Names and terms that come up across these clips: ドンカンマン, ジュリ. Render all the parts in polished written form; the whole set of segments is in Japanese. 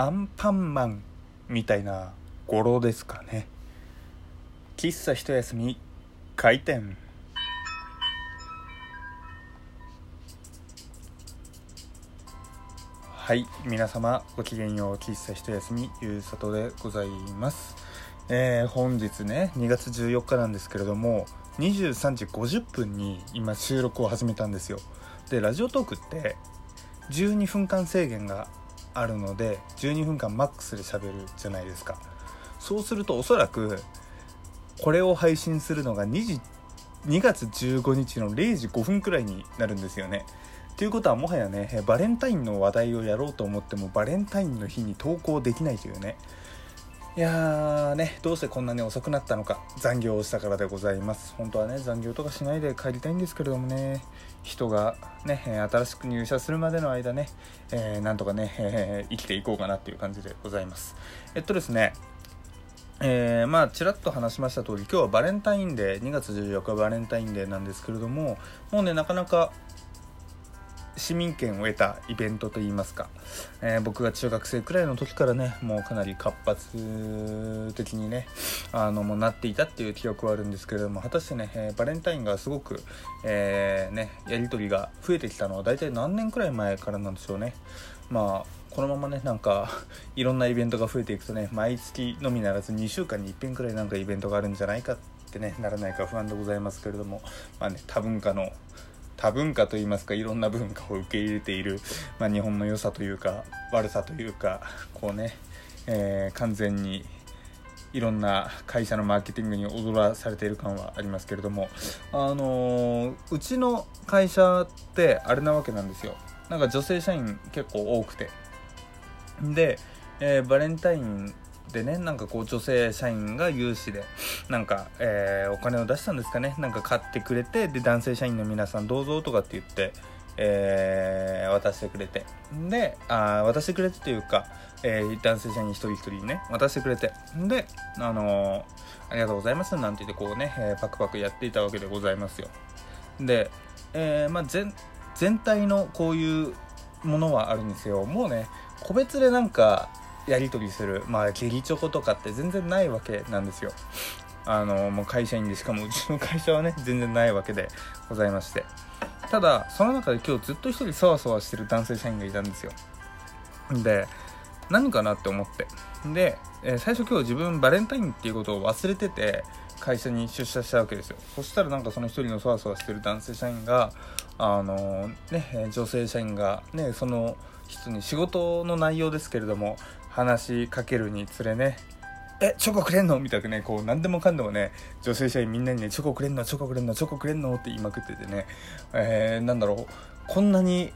アンパンマンみたいな語呂ですかね。喫茶一休み開店。はい、皆様ごきげんよう。喫茶一休みゆうさとでございます。本日ね2月14日なんですけれども、23時50分に今収録を始めたんですよ。でラジオトークって12分間制限があるので12分間マックスで喋るじゃないですか。そうするとおそらくこれを配信するのが2月15日の0時5分くらいになるんですよね。ということはもはやね、バレンタインの話題をやろうと思ってもバレンタインの日に投稿できないというね。いやーね、どうしてこんなに遅くなったのか、残業をしたからでございます。本当はね残業とかしないで帰りたいんですけれどもね、人がね新しく入社するまでの間ね、なんとかね、生きていこうかなっていう感じでございます。ですね、まあちらっと話しました通り、今日はバレンタインデー、2月14日バレンタインデーなんですけれども、もうねなかなか市民権を得たイベントといいますか、僕が中学生くらいの時からねもうかなり活発的にねもうなっていたっていう記憶はあるんですけれども、果たしてね、バレンタインがすごく、ねやり取りが増えてきたのは大体何年くらい前からなんでしょうね。まあこのままねなんかいろんなイベントが増えていくとね、毎月のみならず2週間に1遍くらいなんかイベントがあるんじゃないかってね、ならないか不安でございますけれども、まあね多文化といいますか、いろんな文化を受け入れている、まあ、日本の良さというか悪さというか、こうね、完全にいろんな会社のマーケティングに踊らされている感はありますけれども、うちの会社ってあれなわけなんですよ。なんか女性社員結構多くて、で、バレンタインでね、なんかこう女性社員が有志でなんか、お金を出したんですかね、なんか買ってくれて、で男性社員の皆さんどうぞとかって言って、渡してくれて、で渡してくれてというか、男性社員一人一人にね渡してくれて、でありがとうございますなんて言ってこうね、パクパクやっていたわけでございますよ。で、まあ、全体のこういうものはあるんですよ。もうね個別でなんかやり取りする、まあ義理チョコとかって全然ないわけなんですよ。もう会社員で、しかもうちの会社はね全然ないわけでございまして、ただその中で今日ずっと一人そわそわしてる男性社員がいたんですよ。で何かなって思って、で、最初今日自分バレンタインっていうことを忘れてて会社に出社したわけですよ。そしたらなんかその一人のそわそわしてる男性社員がね、女性社員がねその人に仕事の内容ですけれども話しかけるにつれね、チョコくれんのみたいなね、こう何でもかんでもね女性社員みんなにねチョコくれんのって言いまくっててね、なんだろう、こんなに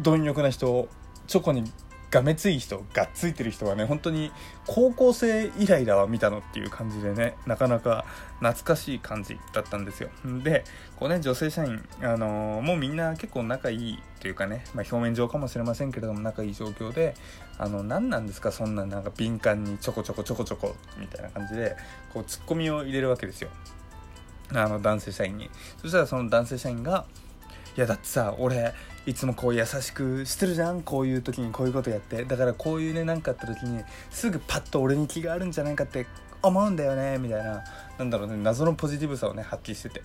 貪欲な人、チョコにがめつい人、がっついてる人はね本当に高校生以来だわ見たのっていう感じでね、なかなか懐かしい感じだったんですよ。でこうね女性社員、もうみんな結構仲いいというかね、まあ、表面上かもしれませんけれども仲いい状況で、何なんですかそんな、なんか敏感にちょこちょこみたいな感じでこうツッコミを入れるわけですよ、男性社員に。そしたらその男性社員が、いやだってさ俺いつもこう優しくしてるじゃん、こういう時にこういうことやって、だからこういうねなんかあった時にすぐパッと俺に気があるんじゃないかって思うんだよねみたいな、なんだろうね、謎のポジティブさをね発揮してて、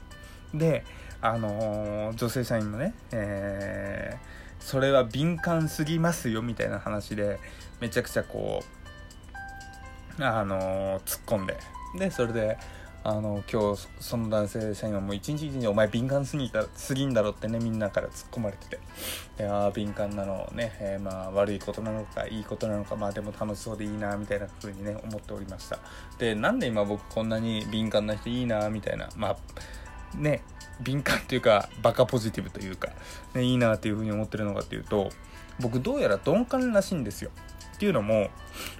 で女性社員もね、それは敏感すぎますよみたいな話でめちゃくちゃこう突っ込んで、でそれで今日その男性社員はもう一日お前敏感すぎんだろってねみんなから突っ込まれてて、で敏感なのね、まあ悪いことなのかいいことなのか、まあでも楽しそうでいいなみたいな風にね思っておりました。でなんで今僕こんなに敏感な人いいなみたいな、まあね敏感というかバカポジティブというか、ね、いいなっていう風に思ってるのかっていうと、僕どうやら鈍感らしいんですよ。っていうのも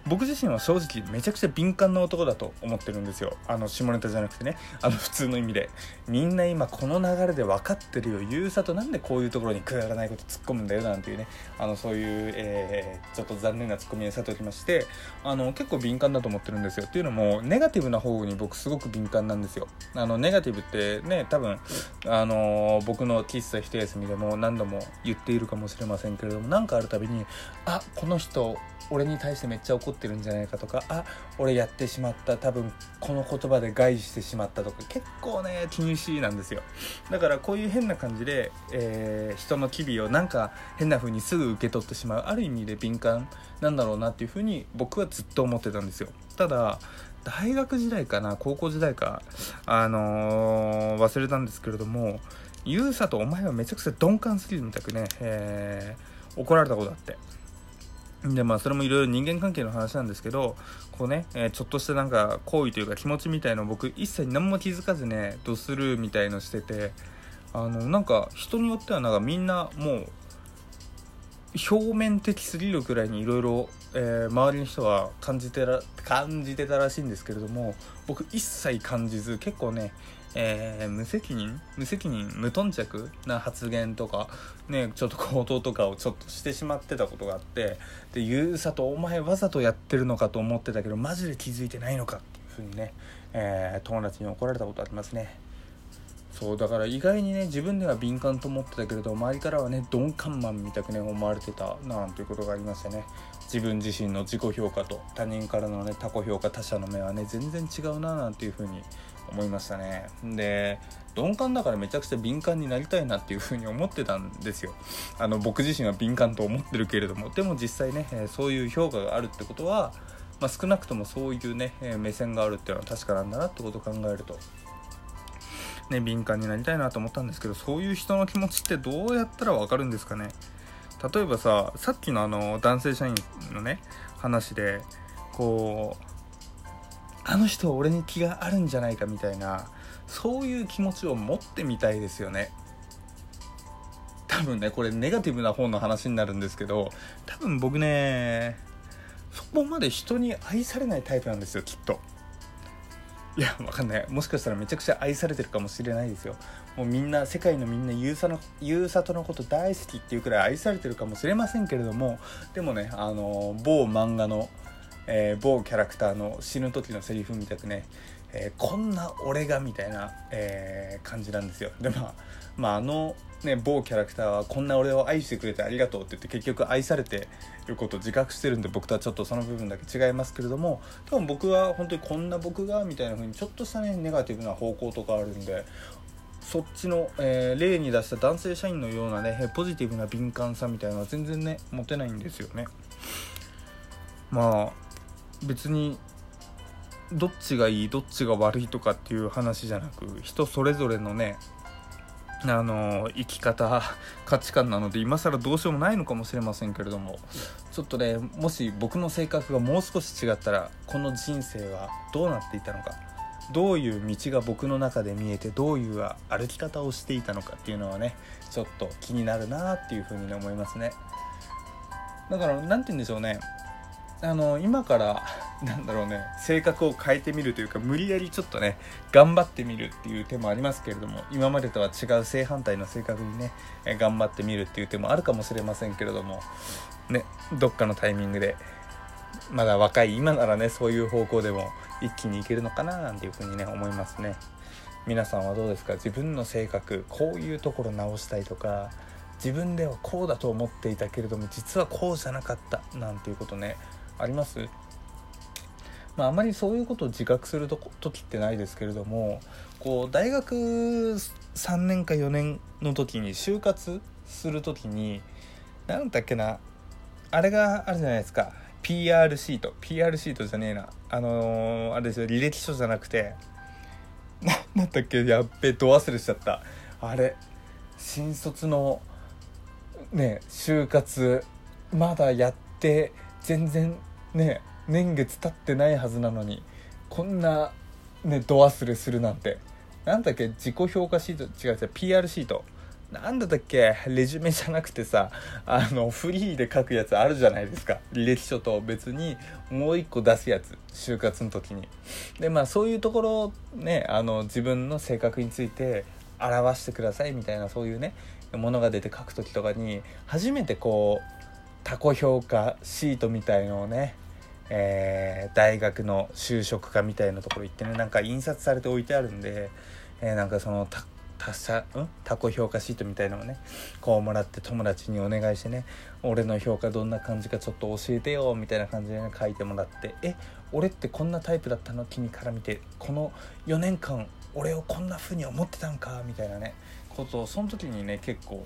僕自身は正直めちゃくちゃ敏感な男だと思ってるんですよ。下ネタじゃなくてね、普通の意味で、みんな今この流れで分かってるよ、ゆうさとなんでこういうところにくだらないこと突っ込むんだよなんていうね、そういう、ちょっと残念なツッコミにさておきまして、結構敏感だと思ってるんですよ。っていうのもネガティブな方に僕すごく敏感なんですよ。ネガティブってね多分僕の喫茶一休みでも何度も言っているかもしれませんけれども、なんかあるたびにこの人俺に対してめっちゃ怒ってるんじゃないかとか、あ、俺やってしまった、多分この言葉で害してしまったとか、結構ね気にしいなんですよ。だからこういう変な感じで、人の機微をなんか変な風にすぐ受け取ってしまう、ある意味で敏感なんだろうなっていう風に僕はずっと思ってたんですよ。ただ大学時代かな高校時代か、忘れたんですけれども、ゆうさとお前はめちゃくちゃ鈍感すぎるみたくね、怒られたことあって、でまあそれもいろいろ人間関係の話なんですけど、こうね、ちょっとしたなんか行為というか気持ちみたいのを僕一切何も気づかずねドスルーみたいのしてて、なんか人によってはなんかみんなもう表面的すぎるくらいにいろいろ周りの人は感じてたらしいんですけれども、僕一切感じず、結構ね、無責任無頓着な発言とかね、ちょっと行動とかをちょっとしてしまってたことがあって、でゆうさとお前わざとやってるのかと思ってたけどマジで気づいてないのかっていう風にね、友達に怒られたことありますね。そうだから意外にね自分では敏感と思ってたけれど、周りからはね鈍感マンみたくね思われてたなんていうことがありましたね。自分自身の自己評価と他人からのね他己評価、他者の目はね全然違うななんていうふうに思いましたね。で鈍感だからめちゃくちゃ敏感になりたいなっていうふうに思ってたんですよ。僕自身は敏感と思ってるけれども、でも実際ねそういう評価があるってことは、まあ、少なくともそういうね目線があるっていうのは確かなんだなってことを考えるとね、敏感になりたいなと思ったんですけど、そういう人の気持ちってどうやったら分かるんですかね。例えばさっきの男性社員のね話で、こうあの人は俺に気があるんじゃないかみたいな、そういう気持ちを持ってみたいですよね。多分ねこれネガティブな方の話になるんですけど、多分僕ねそこまで人に愛されないタイプなんですよ、きっと。いや、わかんない。もしかしたらめちゃくちゃ愛されてるかもしれないですよ。もうみんな、世界のみんなゆうさとのこと大好きっていうくらい愛されてるかもしれませんけれども、でもね、某漫画の、某キャラクターの死ぬ時のセリフみたくね、こんな俺がみたいな、感じなんですよ。で、まあね、某キャラクターはこんな俺を愛してくれてありがとうって言って結局愛されてることを自覚してるんで、僕とはちょっとその部分だけ違いますけれども、多分僕は本当にこんな僕がみたいな風にちょっとしたねネガティブな方向とかあるんで、そっちの、例に出した男性社員のようなねポジティブな敏感さみたいなのは全然ね持てないんですよね。まあ別にどっちがいいどっちが悪いとかっていう話じゃなく、人それぞれのね生き方価値観なので、今更どうしようもないのかもしれませんけれども、ちょっとねもし僕の性格がもう少し違ったらこの人生はどうなっていたのか、どういう道が僕の中で見えて、どういう歩き方をしていたのかっていうのはねちょっと気になるなっていうふうに思いますね。だからなんて言うんでしょうね、今からなんだろうね性格を変えてみるというか、無理やりちょっとね頑張ってみるっていう手もありますけれども、今までとは違う正反対の性格にね頑張ってみるっていう手もあるかもしれませんけれどもね、どっかのタイミングでまだ若い今ならねそういう方向でも一気にいけるのかななんていうふうにね思いますね。皆さんはどうですか？自分の性格、こういうところ直したいとか、自分ではこうだと思っていたけれども実はこうじゃなかったなんていうことねあります？まあ、あまりそういうことを自覚する時ってないですけれども、こう大学3年か4年の時に就活する時に、なんだっけな、あれがあるじゃないですか、 PRシートじゃねえな、あれですよ、履歴書じゃなくてなんだっけ、やっべ、ど忘れしちゃった、あれ新卒のね就活まだやって全然ね年月経ってないはずなのにこんなね度忘れするなんて、なんだっけ、自己評価シート、違う PR シートなんだったっけ、レジュメじゃなくてさ、フリーで書くやつあるじゃないですか、履歴書と別にもう一個出すやつ、就活の時に。でまあそういうところをね自分の性格について表してくださいみたいな、そういうねものが出て書く時とかに初めてこう他己評価シートみたいのをね、大学の就職課みたいなところ行ってね、なんか印刷されて置いてあるんで、なんかその他己評価シートみたいなのをねこうもらって友達にお願いしてね、俺の評価どんな感じかちょっと教えてよみたいな感じで、ね、書いてもらって、俺ってこんなタイプだったの、君から見てこの4年間俺をこんな風に思ってたんかみたいなねことを、その時にね結構、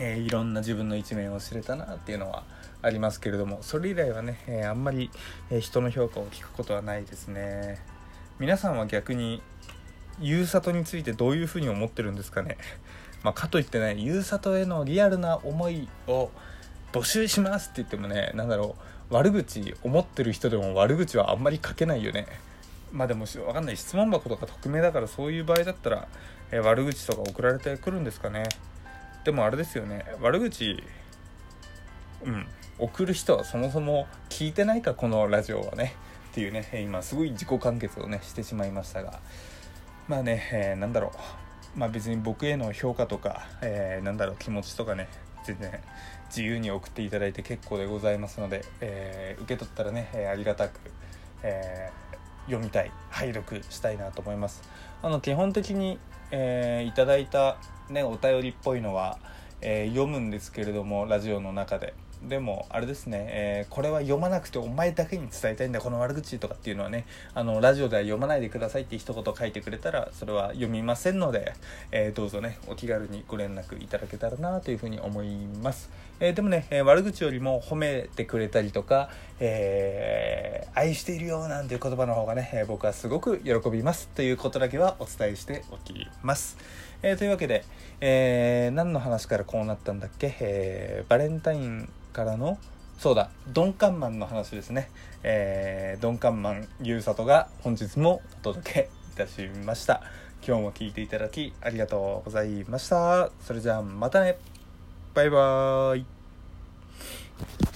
いろんな自分の一面を知れたなっていうのはありますけれども、それ以来はね、あんまり人の評価を聞くことはないですね。皆さんは逆にゆうさとについてどういうふうに思ってるんですかね。まあ、かといってね、ゆうさとへのリアルな思いを募集しますって言ってもね、なんだろう、悪口思ってる人でも悪口はあんまり書けないよね。まあでもわかんない、質問箱とか匿名だからそういう場合だったら、悪口とか送られてくるんですかね。でもあれですよね、悪口送る人はそもそも聞いてないかこのラジオはねっていうね、今すごい自己完結をねしてしまいましたが、まあね、なんだろう、まあ別に僕への評価とか、なんだろう、気持ちとかね全然自由に送っていただいて結構でございますので、受け取ったらね、ありがたく、読みたい、拝読したいなと思います。基本的に、いただいた、ね、お便りっぽいのは、読むんですけれども、ラジオの中ででもあれですね、これは読まなくてお前だけに伝えたいんだこの悪口とかっていうのはね、ラジオでは読まないでくださいって一言書いてくれたらそれは読みませんので、どうぞねお気軽にご連絡いただけたらなというふうに思います。でもね、悪口よりも褒めてくれたりとか、愛しているよなんていう言葉の方がね、僕はすごく喜びますということだけはお伝えしておきます。というわけで、何の話からこうなったんだっけ、バレンタインからの、そうだ、ドンカンマンの話ですね。ドンカンマンゆうさとが本日もお届けいたしました。今日も聞いていただきありがとうございました。それじゃあまたね、バイバーイ。